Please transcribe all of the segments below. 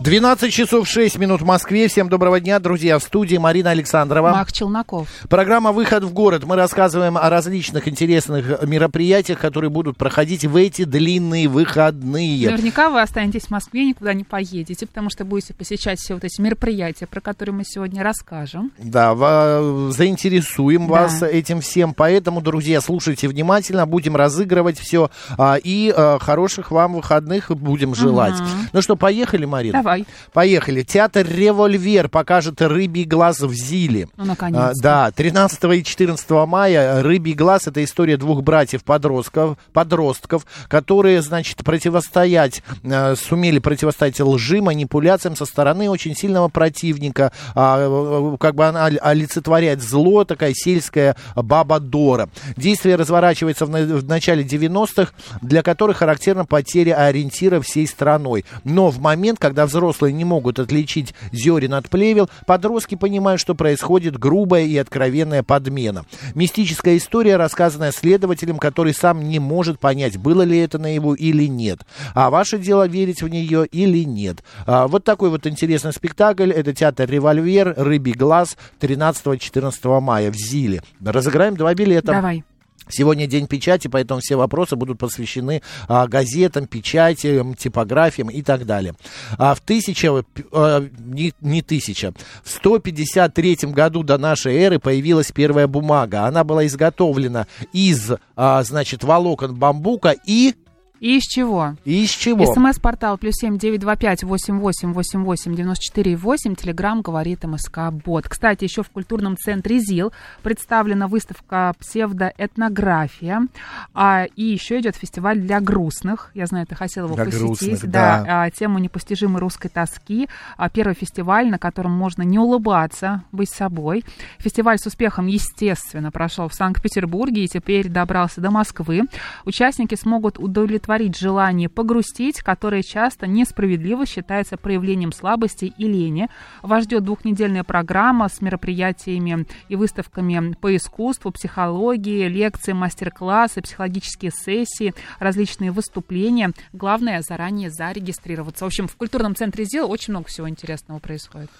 12 часов 6 минут в Москве. Всем доброго дня, друзья. В студии Марина Александрова. Мак Челнаков. Программа «Выход в город». Мы рассказываем о различных интересных мероприятиях, которые будут проходить в эти длинные выходные. Наверняка вы останетесь в Москве, никуда не поедете, потому что будете посещать все вот эти мероприятия, про которые мы сегодня расскажем. Да, заинтересуем вас этим всем. Поэтому, друзья, слушайте внимательно. Будем разыгрывать все. И хороших вам выходных будем желать. Ну что, поехали, Марина? Давай. Поехали. Театр «Револьвер» покажет «Рыбий глаз» в ЗИЛе. Ну, наконец-то. Да, 13 и 14 мая «Рыбий глаз» — это история двух братьев-подростков, которые, значит, сумели противостоять лжи, манипуляциям со стороны очень сильного противника. Как бы она олицетворяет зло, такая сельская баба Дора. Действие разворачивается в начале 90-х, для которых характерна потеря ориентира всей страной. Но в момент, когда взрослые не могут отличить зерен от плевел, подростки понимают, что происходит грубая и откровенная подмена. Мистическая история, рассказанная следователем, который сам не может понять, было ли это на его или нет. А ваше дело верить в нее или нет. Вот такой вот интересный спектакль. Это театр «Револьвер», «Рыбий глаз», 13-14 мая в ЗИЛе. Разыграем 2 билета. Давай. Сегодня день печати, поэтому все вопросы будут посвящены газетам, печатям, типографиям и так далее. В 153 году до нашей эры появилась первая бумага. Она была изготовлена из, волокон бамбука и... Из чего? СМС-портал +7 925 88 88 94 8. Телеграм «Говорит МСК Бот». Кстати, еще в культурном центре ЗИЛ представлена выставка «Псевдоэтнография». И еще идет фестиваль для грустных. Я знаю, ты хотел его посетить. Да. Тему непостижимой русской тоски. Первый фестиваль, на котором можно не улыбаться, быть собой. Фестиваль с успехом, естественно, прошел в Санкт-Петербурге и теперь добрался до Москвы. Участники смогут удовлетворить желание погрустить, которое часто несправедливо считается проявлением слабости и лени. Вас ждет 2-недельная программа с мероприятиями и выставками по искусству, психологии, лекции, мастер-классы, психологические сессии, различные выступления. Главное, заранее зарегистрироваться. В общем, в культурном центре ЗИЛ очень много всего интересного происходит.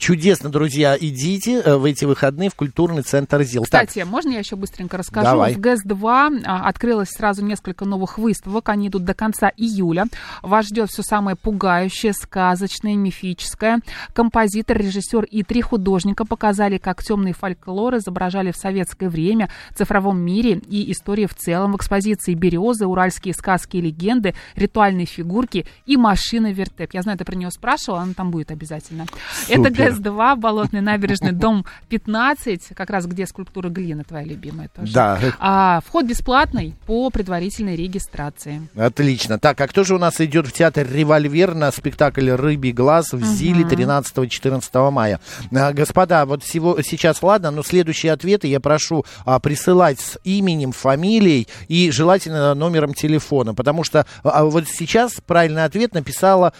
Чудесно, друзья, идите в эти выходные в культурный центр ЗИЛ. Кстати, можно я еще быстренько расскажу? Давай. В ГЭС-2 открылось сразу несколько новых выставок. Они идут до конца июля. Вас ждет все самое пугающее, сказочное, мифическое. Композитор, режиссер и 3 художника показали, как темный фольклор изображали в советское время, цифровом мире и истории в целом. В экспозиции березы, уральские сказки и легенды, ритуальные фигурки и машина-вертеп. Я знаю, ты про нее спрашивала, она там будет обязательно. Это ГЭС-2, Болотный набережный, дом 15, как раз где скульптура глина, твоя любимая тоже. Да. Вход бесплатный по предварительной регистрации. Отлично. Так, а кто же у нас идет в театр «Револьвер» на спектакль «Рыбий глаз» в ЗИЛе 13-14 мая? Господа, вот сейчас ладно, но следующие ответы я прошу присылать с именем, фамилией и желательно номером телефона, потому что вот сейчас правильный ответ написало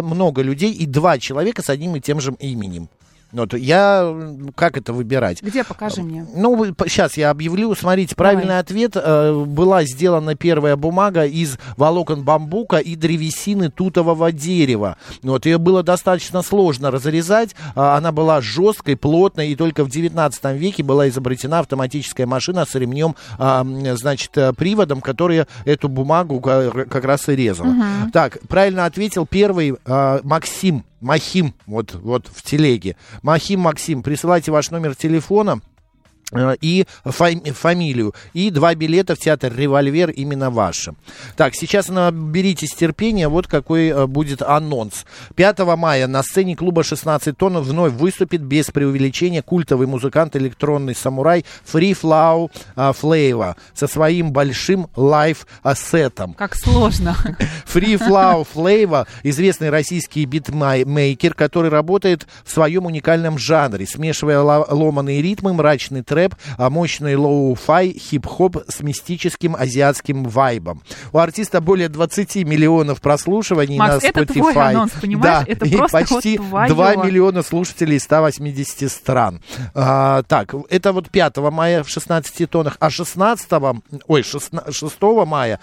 много людей, и 2 человека с одним и тем же именем. Вот, как это выбирать? Где, покажи мне. Ну, сейчас я объявлю. Смотрите, правильный ответ. Была сделана первая бумага из волокон бамбука и древесины тутового дерева. Вот, ее было достаточно сложно разрезать. Она была жесткой, плотной, и только в 19 веке была изобретена автоматическая машина с ремнем, приводом, который эту бумагу как раз и резал. Так, правильно ответил первый Махим, вот в телеге. Максим, присылайте ваш номер телефона. и фамилию, и 2 билета в театр «Револьвер» именно вашим. Так, сейчас наберитесь терпения, вот какой будет анонс. 5 мая на сцене клуба «16 тонн» вновь выступит без преувеличения культовый музыкант, электронный самурай Free Flow Flava со своим большим лайв-сетом. Как сложно. Free Flow Flava — известный российский битмейкер, который работает в своем уникальном жанре, смешивая ломаные ритмы, мрачный трек, мощный лоу-фай, хип-хоп с мистическим азиатским вайбом. У артиста более 20 миллионов прослушиваний, Макс, на Spotify. Это твой анонс, понимаешь? Да, это и просто почти вот 2 миллиона слушателей из 180 стран. Так, это вот 5 мая в 16 тоннах, а 6 мая...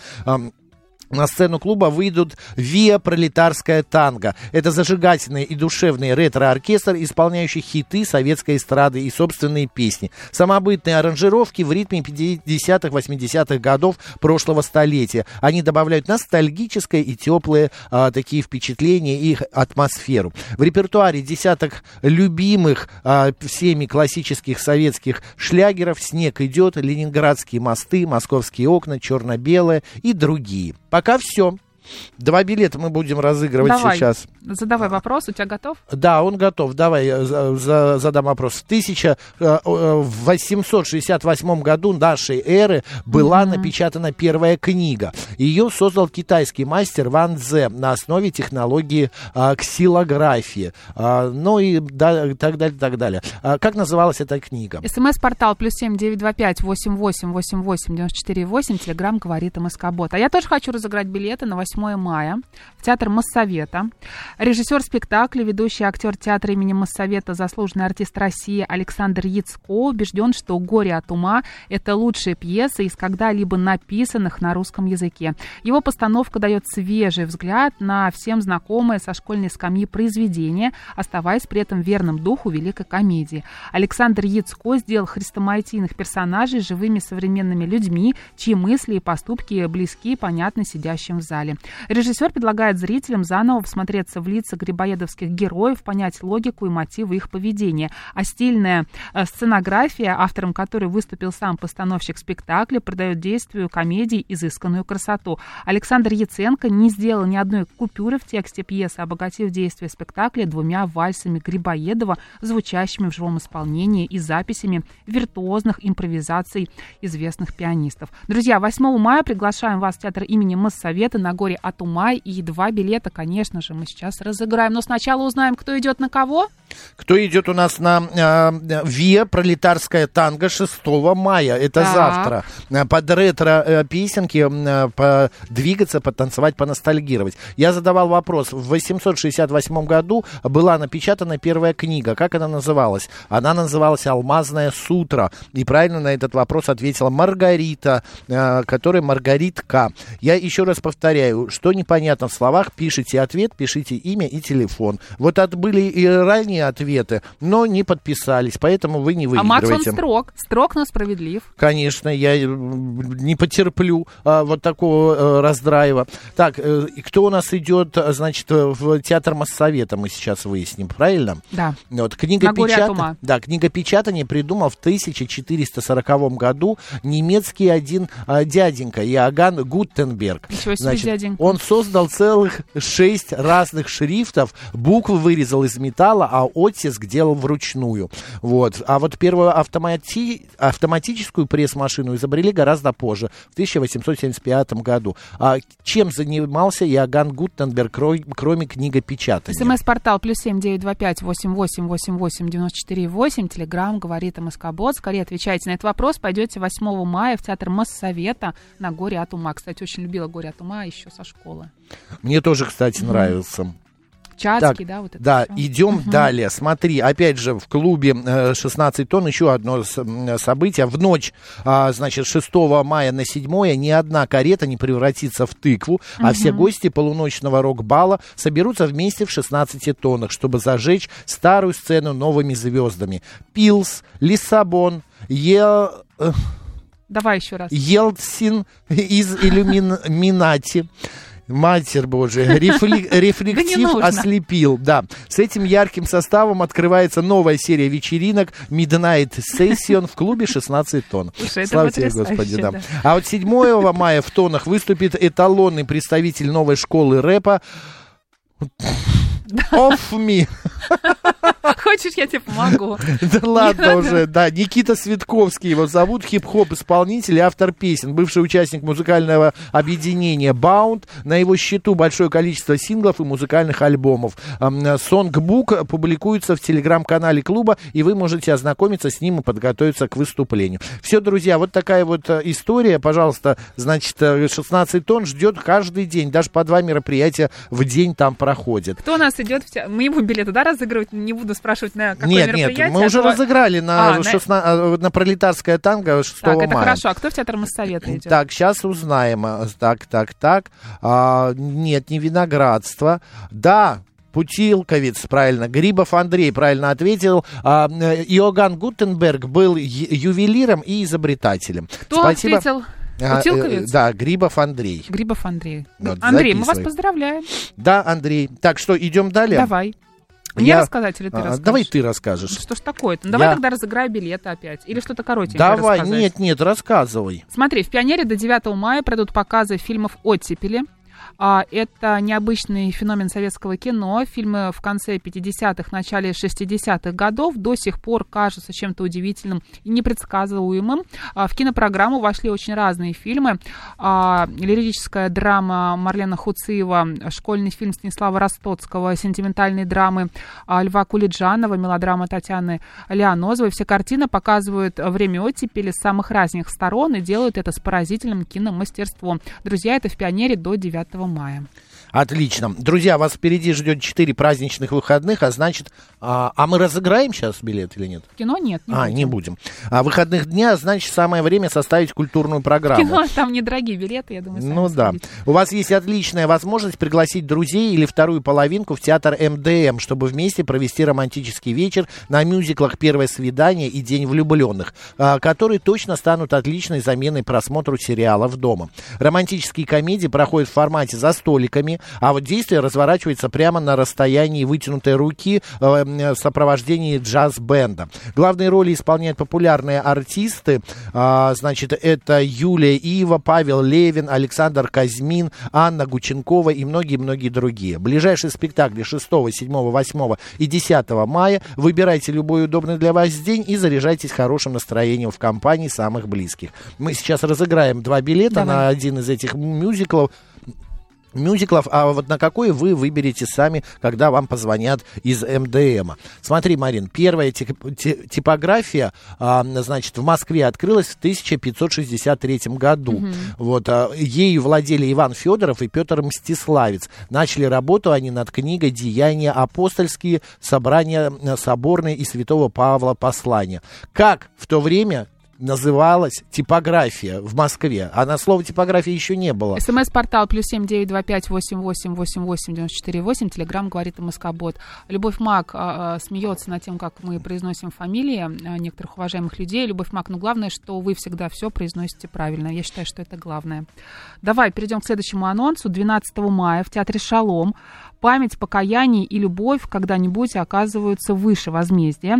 на сцену клуба выйдут «Виа пролетарская танго». Это зажигательный и душевный ретро-оркестр, исполняющий хиты советской эстрады и собственные песни. Самобытные аранжировки в ритме 50-х, 80-х годов прошлого столетия. Они добавляют ностальгическое и теплые такие впечатления и их атмосферу. В репертуаре десяток любимых всеми классических советских шлягеров: «Снег идет», «Ленинградские мосты», «Московские окна», «Черно-белое» и другие. Пока все. 2 билета мы будем разыгрывать. Давай, сейчас. Задавай вопрос. У тебя готов? Да, он готов. Давай задам вопрос. В 1868 году нашей эры была напечатана первая книга. Ее создал китайский мастер Ван Цзэ на основе технологии ксилографии. Ну и так далее, так далее. Как называлась эта книга? СМС-портал +7 925 88 88 94 8. Телеграм говорит МСК-бот. А я тоже хочу разыграть билеты на 8 мая в Театр Моссовета. Режиссер спектакля, ведущий актер театра имени Моссовета, заслуженный артист России Александр Яцко убежден, что «Горе от ума» — это лучшая пьеса из когда-либо написанных на русском языке. Его постановка дает свежий взгляд на всем знакомое со школьной скамьи произведение, оставаясь при этом верным духу великой комедии. Александр Яцко сделал хрестоматийных персонажей живыми современными людьми, чьи мысли и поступки близки и понятны сидящим в зале. Режиссер предлагает зрителям заново всмотреться в лица грибоедовских героев, понять логику и мотивы их поведения. А стильная сценография, автором которой выступил сам постановщик спектакля, придает действию комедии изысканную красоту. Александр Яценко не сделал ни одной купюры в тексте пьесы, обогатив действие спектакля 2 вальсами Грибоедова, звучащими в живом исполнении, и записями виртуозных импровизаций известных пианистов. Друзья, 8 мая приглашаем вас в театр имени Моссовета на «Горе от ума», и 2 билета, конечно же, мы сейчас разыграем. Но сначала узнаем, кто идет на кого. Кто идет у нас на «Виа пролетарская танго» 6 мая, это завтра. Под ретро-песенки двигаться, потанцевать, поностальгировать. Я задавал вопрос. В 1868 году была напечатана первая книга. Как она называлась? Она называлась «Алмазная сутра». И правильно на этот вопрос ответила Маргарита, которая Маргаритка. Я еще раз повторяю, что непонятно в словах, пишите ответ, пишите имя и телефон. Вот были и ранее ответы, но не подписались, поэтому вы не выигрываете. А Макс, он строг, но справедлив. Конечно, я не потерплю вот такого раздраива. Так, кто у нас идет, значит, в театр Моссовета, мы сейчас выясним, правильно? Да. Вот, книгопечатание придумал в 1440 году немецкий один дяденька Иоганн Гутенберг. Значит, он создал целых 6 разных шрифтов, буквы вырезал из металла, а оттиск делал вручную. Вот. А вот первую автоматическую пресс-машину изобрели гораздо позже, в 1875 году. А чем занимался Иоганн Гутенберг, кроме книгопечатания? СМС-портал +7 925 88 88 94 8. Телеграм говорит МСК-бот. Скорее отвечайте на этот вопрос. Пойдете 8 мая в театр Моссовета на «Горе от ума». Кстати, очень любила «Горе от ума» еще со школы. Мне тоже, кстати, нравится. Чацкий, так, да, вот это. Да, все. Идем далее. Смотри, опять же, в клубе 16 тонн еще одно событие. В ночь, значит, 6 мая на 7 ни одна карета не превратится в тыкву, а все гости полуночного рок-бала соберутся вместе в 16 тоннах, чтобы зажечь старую сцену новыми звездами. Пилс, Лиссабон, Давай еще раз. Ельцин из «Иллюминати». Матерь Божия, рефлектив ослепил. Да. С этим ярким составом открывается новая серия вечеринок Midnight Session в клубе 16 тонн. Слава тебе, Господи. Да. Да. А вот 7 мая в Тоннах выступит эталонный представитель новой школы рэпа Off Me. Хочешь, я тебе помогу? Да ладно уже, да. Никита Светковский его зовут, хип-хоп-исполнитель, автор песен, бывший участник музыкального объединения Bound. На его счету большое количество синглов и музыкальных альбомов. Сонгбук публикуется в телеграм-канале клуба, и вы можете ознакомиться с ним и подготовиться к выступлению. Все, друзья, вот такая вот история. Пожалуйста, значит, 16 тонн ждет каждый день. Даже по 2 мероприятия в день там проходит. Кто нас идет? Мы ему билеты, да, разыгрывать? Не буду спрашивать, на какое мероприятие. Нет, мы уже разыграли на пролетарское танго 6 мая. Так, это хорошо. А кто в Театр Моссовета идет? Так, сейчас узнаем. Так. Нет, не виноградство. Да, Путилковец, правильно. Грибов Андрей правильно ответил. Иоганн Гутенберг был ювелиром и изобретателем. Кто Спасибо. Ответил? Путилковец? Да, Грибов Андрей. Вот, Андрей, мы вас поздравляем. Да, Андрей. Так что, идем далее? Давай. Мне рассказать или ты расскажешь? Давай ты расскажешь. Что ж такое-то? Ну, давай тогда разыграй билеты опять. Или что-то коротенькое рассказать. Давай, нет, рассказывай. Смотри, в «Пионере» до 9 мая пройдут показы фильмов «Оттепели». Это необычный феномен советского кино. Фильмы в конце 50-х, начале 60-х годов до сих пор кажутся чем-то удивительным и непредсказуемым. В кинопрограмму вошли очень разные фильмы. Лирическая драма Марлена Хуциева, школьный фильм Станислава Ростоцкого, сентиментальные драмы Льва Кулиджанова, мелодрама Татьяны Леонозовой. Все картины показывают время оттепели с самых разных сторон и делают это с поразительным киномастерством. Друзья, это в «Пионере» до 9 мая. Отлично. Друзья, вас впереди ждет 4 праздничных выходных, а значит... А мы разыграем сейчас билет или нет? В кино нет. Не будем. А выходных дня, значит, самое время составить культурную программу. В кино там недорогие билеты, я думаю, сами сходите. У вас есть отличная возможность пригласить друзей или вторую половинку в театр МДМ, чтобы вместе провести романтический вечер на мюзиклах «Первое свидание» и «День влюбленных», которые точно станут отличной заменой просмотру сериалов дома. Романтические комедии проходят в формате за столиками, а вот действие разворачивается прямо на расстоянии вытянутой руки в сопровождении джаз-бенда. Главные роли исполняют популярные артисты. Значит, это Юлия Ива, Павел Левин, Александр Казьмин, Анна Гученкова и многие-многие другие. Ближайшие спектакли 6, 7, 8 и 10 мая. Выбирайте любой удобный для вас день и заряжайтесь хорошим настроением в компании самых близких. Мы сейчас разыграем 2 билета на один из этих мюзиклов, а вот на какой вы выберете сами, когда вам позвонят из МДМа. Смотри, Марин, первая типография, значит, в Москве открылась в 1563 году. Вот, ею владели Иван Федоров и Петр Мстиславец. Начали работу они над книгой «Деяния апостольские. Собрания соборные и святого Павла послания». Как в то время... называлась типография в Москве, а на слово типография еще не было. СМС-портал +7 925 88 88 94 8. Телеграм говорит МСК-бот. Любовь Мак смеется над тем, как мы произносим фамилии некоторых уважаемых людей. Любовь Мак, но главное, что вы всегда все произносите правильно. Я считаю, что это главное. Давай перейдем к следующему анонсу. 12 мая в театре «Шалом» «Память, покаяние и любовь когда-нибудь оказываются выше возмездия.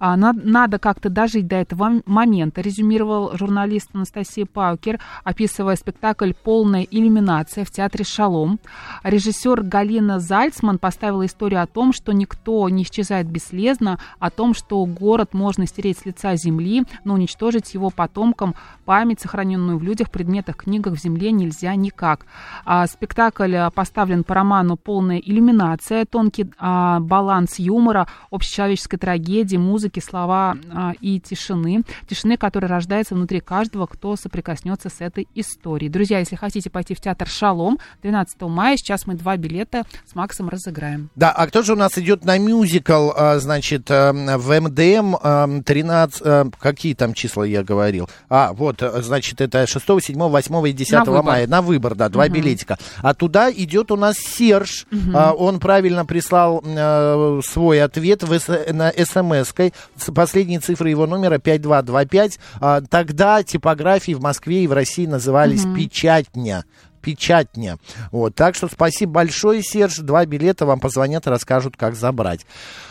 Надо как-то дожить до этого момента», резюмировал журналист Анастасия Паукер, описывая спектакль «Полная иллюминация» в театре «Шалом». Режиссер Галина Зальцман поставила историю о том, что никто не исчезает бесследно, о том, что город можно стереть с лица земли, но уничтожить его потомкам память, сохраненную в людях, предметах, книгах, в земле нельзя никак. Спектакль поставлен по роману «Полная иллюминация», тонкий баланс юмора, общечеловеческой трагедии, музыки, слова и тишины. Тишины, которая рождается внутри каждого, кто соприкоснется с этой историей. Друзья, если хотите пойти в театр «Шалом» 12 мая, сейчас мы 2 билета с Максом разыграем. Да, а кто же у нас идет на мюзикл, значит, в МДМ 13... Какие там числа я говорил? Вот, значит, это 6, 7, 8 и 10 мая. На выбор, да, 2 билетика. А туда идет у нас Серж. Он правильно прислал свой ответ на смс-кой. Последние цифры его номера 5225. Тогда типографии в Москве и в России назывались «Печатня». печатня. Вот, так что спасибо большое, Серж. 2 билета вам позвонят и расскажут, как забрать.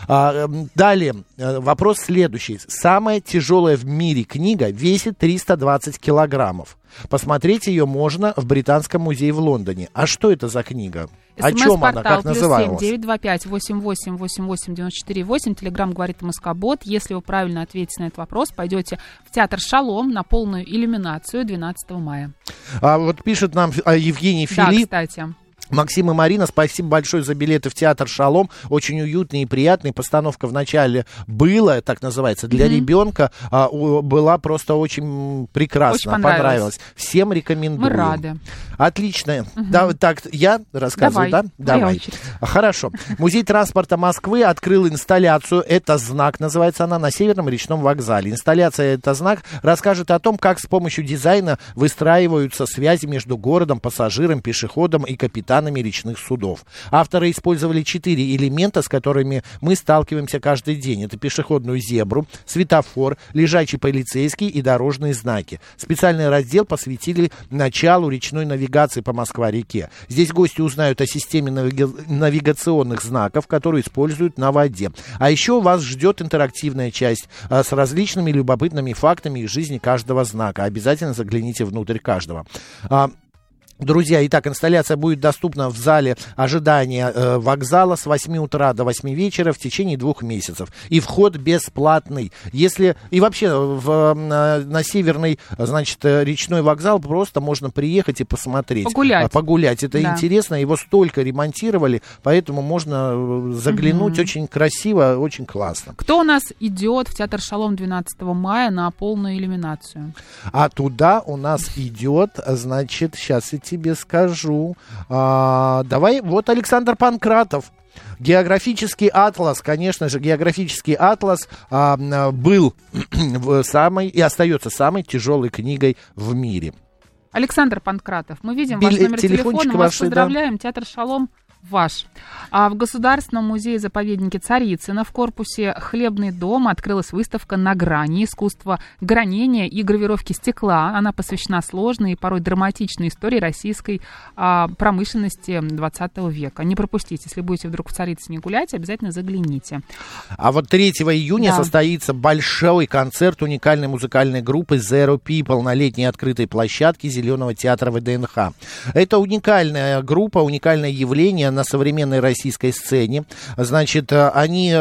Далее, вопрос следующий. Самая тяжелая в мире книга весит 320 килограммов. Посмотреть ее можно в Британском музее в Лондоне. А что это за книга? О чем она? Как называлась? +7 925 88 88 94 8. Телеграм говорит Москобот. Если вы правильно ответите на этот вопрос, пойдете в Театр Шалом на полную иллюминацию 12 мая. А вот пишет нам Евгений Филипп. Да, кстати. Максим и Марина, спасибо большое за билеты в Театр Шалом. Очень уютный и приятный. Постановка в начале была, так называется, для ребенка. Была просто очень прекрасна. Очень понравилась. Всем рекомендую. Мы рады. Отлично. Да, так, я рассказываю, да? Давай. Хорошо. Музей транспорта Москвы открыл инсталляцию «Это знак», называется она, на Северном речном вокзале. Инсталляция «Это знак» расскажет о том, как с помощью дизайна выстраиваются связи между городом, пассажиром, пешеходом и капитаном речных судов. Авторы использовали 4 элемента, с которыми мы сталкиваемся каждый день. Это пешеходную зебру, светофор, лежачий полицейский и дорожные знаки. Специальный раздел посвятили началу речной навигации по Москва-реке. Здесь гости узнают о системе навигационных знаков, которые используют на воде. А еще вас ждет интерактивная часть с различными любопытными фактами из жизни каждого знака. Обязательно загляните внутрь каждого. Друзья, итак, инсталляция будет доступна в зале ожидания вокзала с 8 утра до 8 вечера в течение 2 месяцев. И вход бесплатный. Если и вообще на Северный, значит, речной вокзал просто можно приехать и посмотреть. Погулять. Погулять. Это интересно. Его столько ремонтировали, поэтому можно заглянуть. Очень красиво, очень классно. Кто у нас идет в Театр Шалом 12 мая на полную иллюминацию? А туда у нас идет, значит, сейчас и тебе скажу. Давай, вот Александр Панкратов. Географический атлас, конечно же, географический атлас был самой и остается самой тяжелой книгой в мире. Александр Панкратов, мы видим ваш номер телефона, мы вас поздравляем, да. Театр Шалом ваш. А в Государственном музее-заповеднике Царицына в корпусе «Хлебный дом» открылась выставка «На грани. Искусство гранения и гравировки стекла». Она посвящена сложной и порой драматичной истории российской промышленности XX века. Не пропустите. Если будете вдруг в Царицыне гулять, обязательно загляните. А вот 3 июня состоится большой концерт уникальной музыкальной группы Zero People на летней открытой площадке Зеленого театра ВДНХ. Это уникальная группа, уникальное явление на современной российской сцене. Значит, они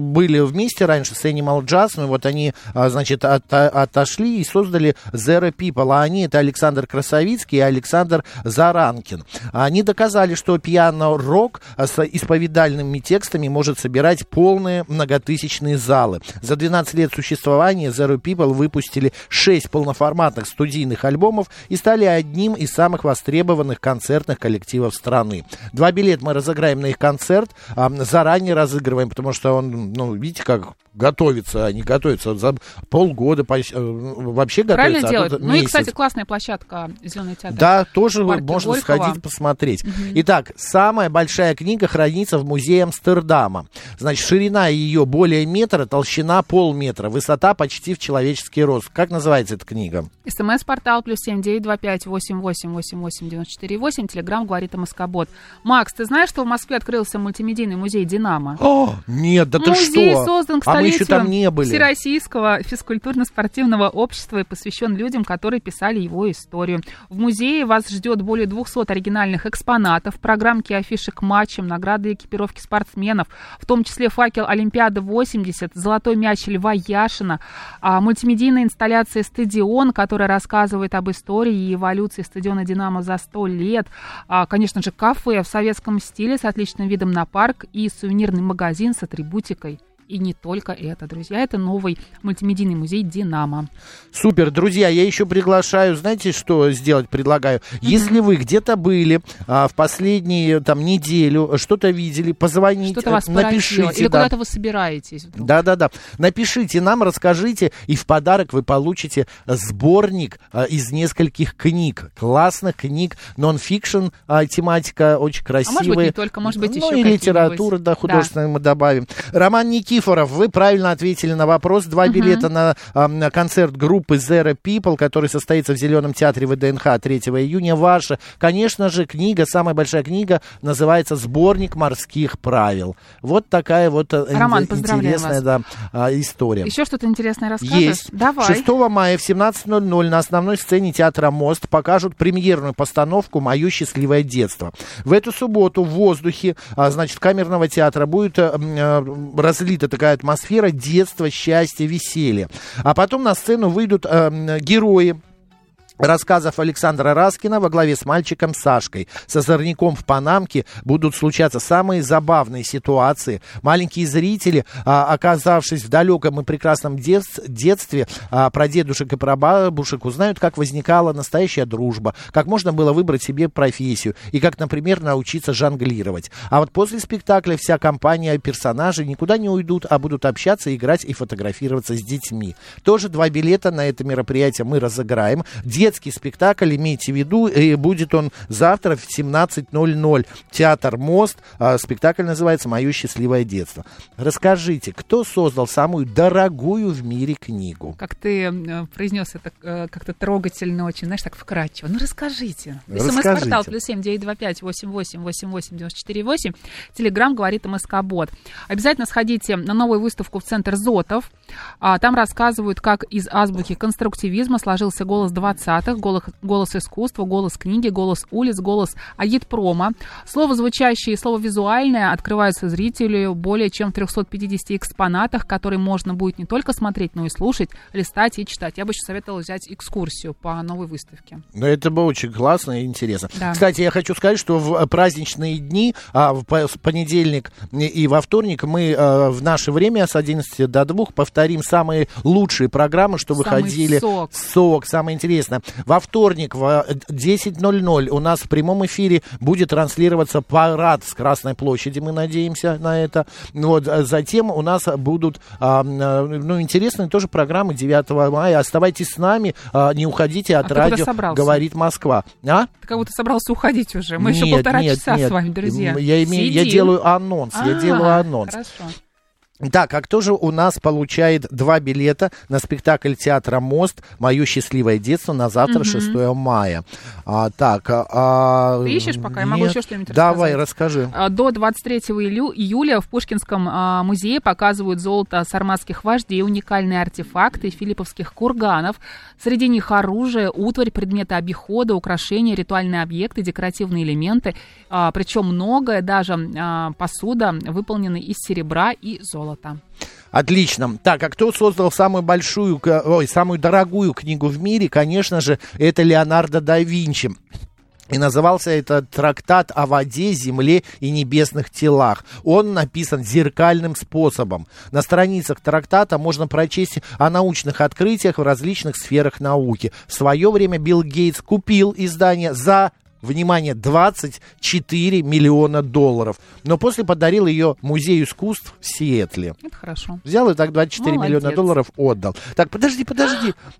были вместе раньше с Animal Jazz, но вот они, значит, отошли и создали Zero People. А они — это Александр Красовицкий и Александр Заранкин. Они доказали, что пиано-рок с исповедальными текстами может собирать полные многотысячные залы. За 12 лет существования Zero People выпустили 6 полноформатных студийных альбомов и стали одним из самых востребованных концертных коллективов страны. 2 билета мы разыграем на их концерт, заранее разыгрываем, потому что он, ну, видите, как готовится, они готовятся за полгода, вообще готовятся. Правильно делают. Ну и, кстати, классная площадка Зеленый театр. Да, тоже можно сходить посмотреть. Итак, самая большая книга хранится в музее Амстердама. Значит, ширина ее более метра, толщина полметра, высота почти в человеческий рост. Как называется эта книга? СМС-портал +7 925 88 88 94 8. Телеграм говорит о Москобот. Макс, ты знаешь, что в Москве открылся мультимедийный музей «Динамо»? О, нет, да ты что? Музей создан к столетию Всероссийского физкультурно-спортивного общества и посвящен людям, которые писали его историю. В музее вас ждет более 200 оригинальных экспонатов, программки, афиши к матчам, награды и экипировки спортсменов, в том числе факел Олимпиады-80, золотой мяч Льва Яшина, мультимедийная инсталляция «Стадион», которая рассказывает об истории и эволюции стадиона «Динамо» за 100 лет, конечно же, кафе в советском стиле с отличным видом на парк и сувенирный магазин с атрибутикой. И не только это, друзья. Это новый мультимедийный музей «Динамо». Супер, друзья. Я еще приглашаю, знаете, что сделать предлагаю? Если вы где-то были в последние там неделю, что-то видели, позвоните, что-то вас напишите. Или куда-то вы собираетесь. Вдруг. Да. Напишите нам, расскажите, и в подарок вы получите сборник из нескольких книг. Классных книг. Нон-фикшн тематика очень красивая. А может быть, не только, может быть, еще какие-нибудь. Ну и литература, да, художественную мы добавим. Роман Никифоров Никифоров, вы правильно ответили на вопрос. Два билета на концерт группы Zero People, который состоится в Зеленом театре ВДНХ 3 июня. Ваша, конечно же, книга, самая большая книга, называется «Сборник морских правил». Вот такая вот Роман, интересная история. Еще что-то интересное расскажешь? Есть. Давай. 6 мая в 17:00 на основной сцене театра «Мост» покажут премьерную постановку «Мое счастливое детство». В эту субботу в воздухе, значит, камерного театра будет разлита такая атмосфера детства, счастья, веселья. А потом на сцену выйдут герои рассказов Александра Раскина во главе с мальчиком Сашкой. С озорником в панамке будут случаться самые забавные ситуации. Маленькие зрители, оказавшись в далеком и прекрасном детстве, про дедушек и про бабушек узнают, как возникала настоящая дружба, как можно было выбрать себе профессию и как, например, научиться жонглировать. А вот после спектакля вся компания персонажей никуда не уйдут, а будут общаться, играть и фотографироваться с детьми. Тоже два билета на это мероприятие мы разыграем. Детский спектакль, имейте в виду, и будет он завтра в 17:00. Театр «Мост». Спектакль называется «Мое счастливое детство». Расскажите, кто создал самую дорогую в мире книгу? Как ты произнес это как-то трогательно очень, знаешь, так вкратчиво. Ну, расскажите. СМС-портал +7 925 88 88 94 8. Телеграм говорит МСК-бот. Обязательно сходите на новую выставку в центр Зотов. Там рассказывают, как из азбуки конструктивизма сложился голос 20-х, голос искусства, голос книги, голос улиц, голос агитпрома. Слово звучащее и слово визуальное открываются зрителю более чем в 350 экспонатах, которые можно будет не только смотреть, но и слушать, листать и читать. Я бы еще советовала взять экскурсию по новой выставке. Ну, это было очень классно и интересно. Да. Кстати, я хочу сказать, что в праздничные дни, в понедельник и во вторник, мы в наше время с 11 до 2 повторим самые лучшие программы, что выходили. Сок, самое интересное. Во вторник в 10:00 у нас в прямом эфире будет транслироваться парад с Красной площади, мы надеемся на это. Вот. Затем у нас будут интересные тоже программы 9 мая. Оставайтесь с нами, не уходите от радио «Говорит Москва». А? Ты как будто собрался уходить уже. Мы еще полтора часа с вами, друзья. Я делаю анонс. Хорошо. Так, а кто же у нас получает два билета на спектакль театра «Мост» «Мое счастливое детство» на завтра, 6 мая? Ты ищешь пока? Нет. Я могу еще что-нибудь рассказать. Давай, расскажи. До 23 июля в Пушкинском музее показывают золото сарматских вождей, уникальные артефакты филипповских курганов. Среди них оружие, утварь, предметы обихода, украшения, ритуальные объекты, декоративные элементы. Причем многое, даже посуда, выполнена из серебра и золота. Отлично. Так, а кто создал самую дорогую книгу в мире? Конечно же, это Леонардо да Винчи. И назывался это «Трактат о воде, земле и небесных телах». Он написан зеркальным способом. На страницах трактата можно прочесть о научных открытиях в различных сферах науки. В свое время Билл Гейтс купил издание за... внимание, $24 миллиона. Но после подарил ее Музею искусств в Сиэтле. Это хорошо. Взял и так $24 миллиона отдал. Так, подожди.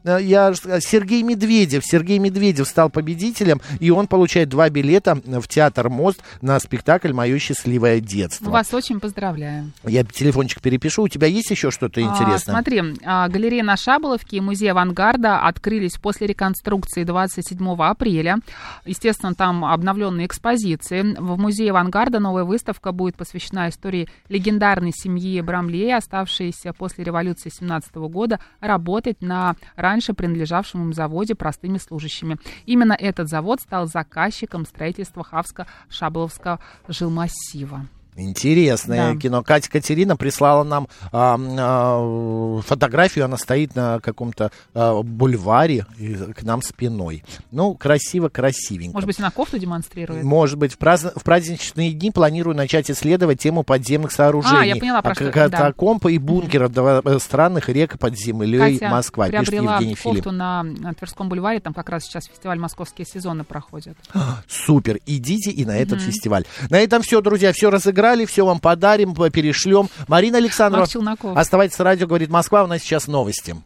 Сергей Медведев стал победителем, и он получает два билета в театр «Мост» на спектакль «Мое счастливое детство». Мы вас очень поздравляем. Я телефончик перепишу. У тебя есть еще что-то интересное? Смотри, галерея на Шаболовке и музей «Авангарда» открылись после реконструкции 27 апреля. Естественно, там обновленные экспозиции. В музее «Авангарда» новая выставка будет посвящена истории легендарной семьи Брамлей, оставшейся после революции 1917 года работать на раньше принадлежавшем им заводе простыми служащими. Именно этот завод стал заказчиком строительства Хавско-Шаболовского жилмассива. Интересное кино. Катя Катерина прислала нам фотографию. Она стоит на каком-то бульваре к нам спиной. Ну, красиво-красивенько. Может быть, она кофту демонстрирует? Может быть. В праздничные дни планирую начать исследовать тему подземных сооружений. Я поняла, про что. Катакомб и бункеров странных рек под землей Москва. Катя приобрела кофту на Тверском бульваре. Там как раз сейчас фестиваль «Московские сезоны» проходит. Супер. Идите и на этот фестиваль. На этом все, друзья. Все разыграли. Все вам подарим, перешлем. Марина Александрова, оставайтесь с радио, говорит Москва. У нас сейчас новости.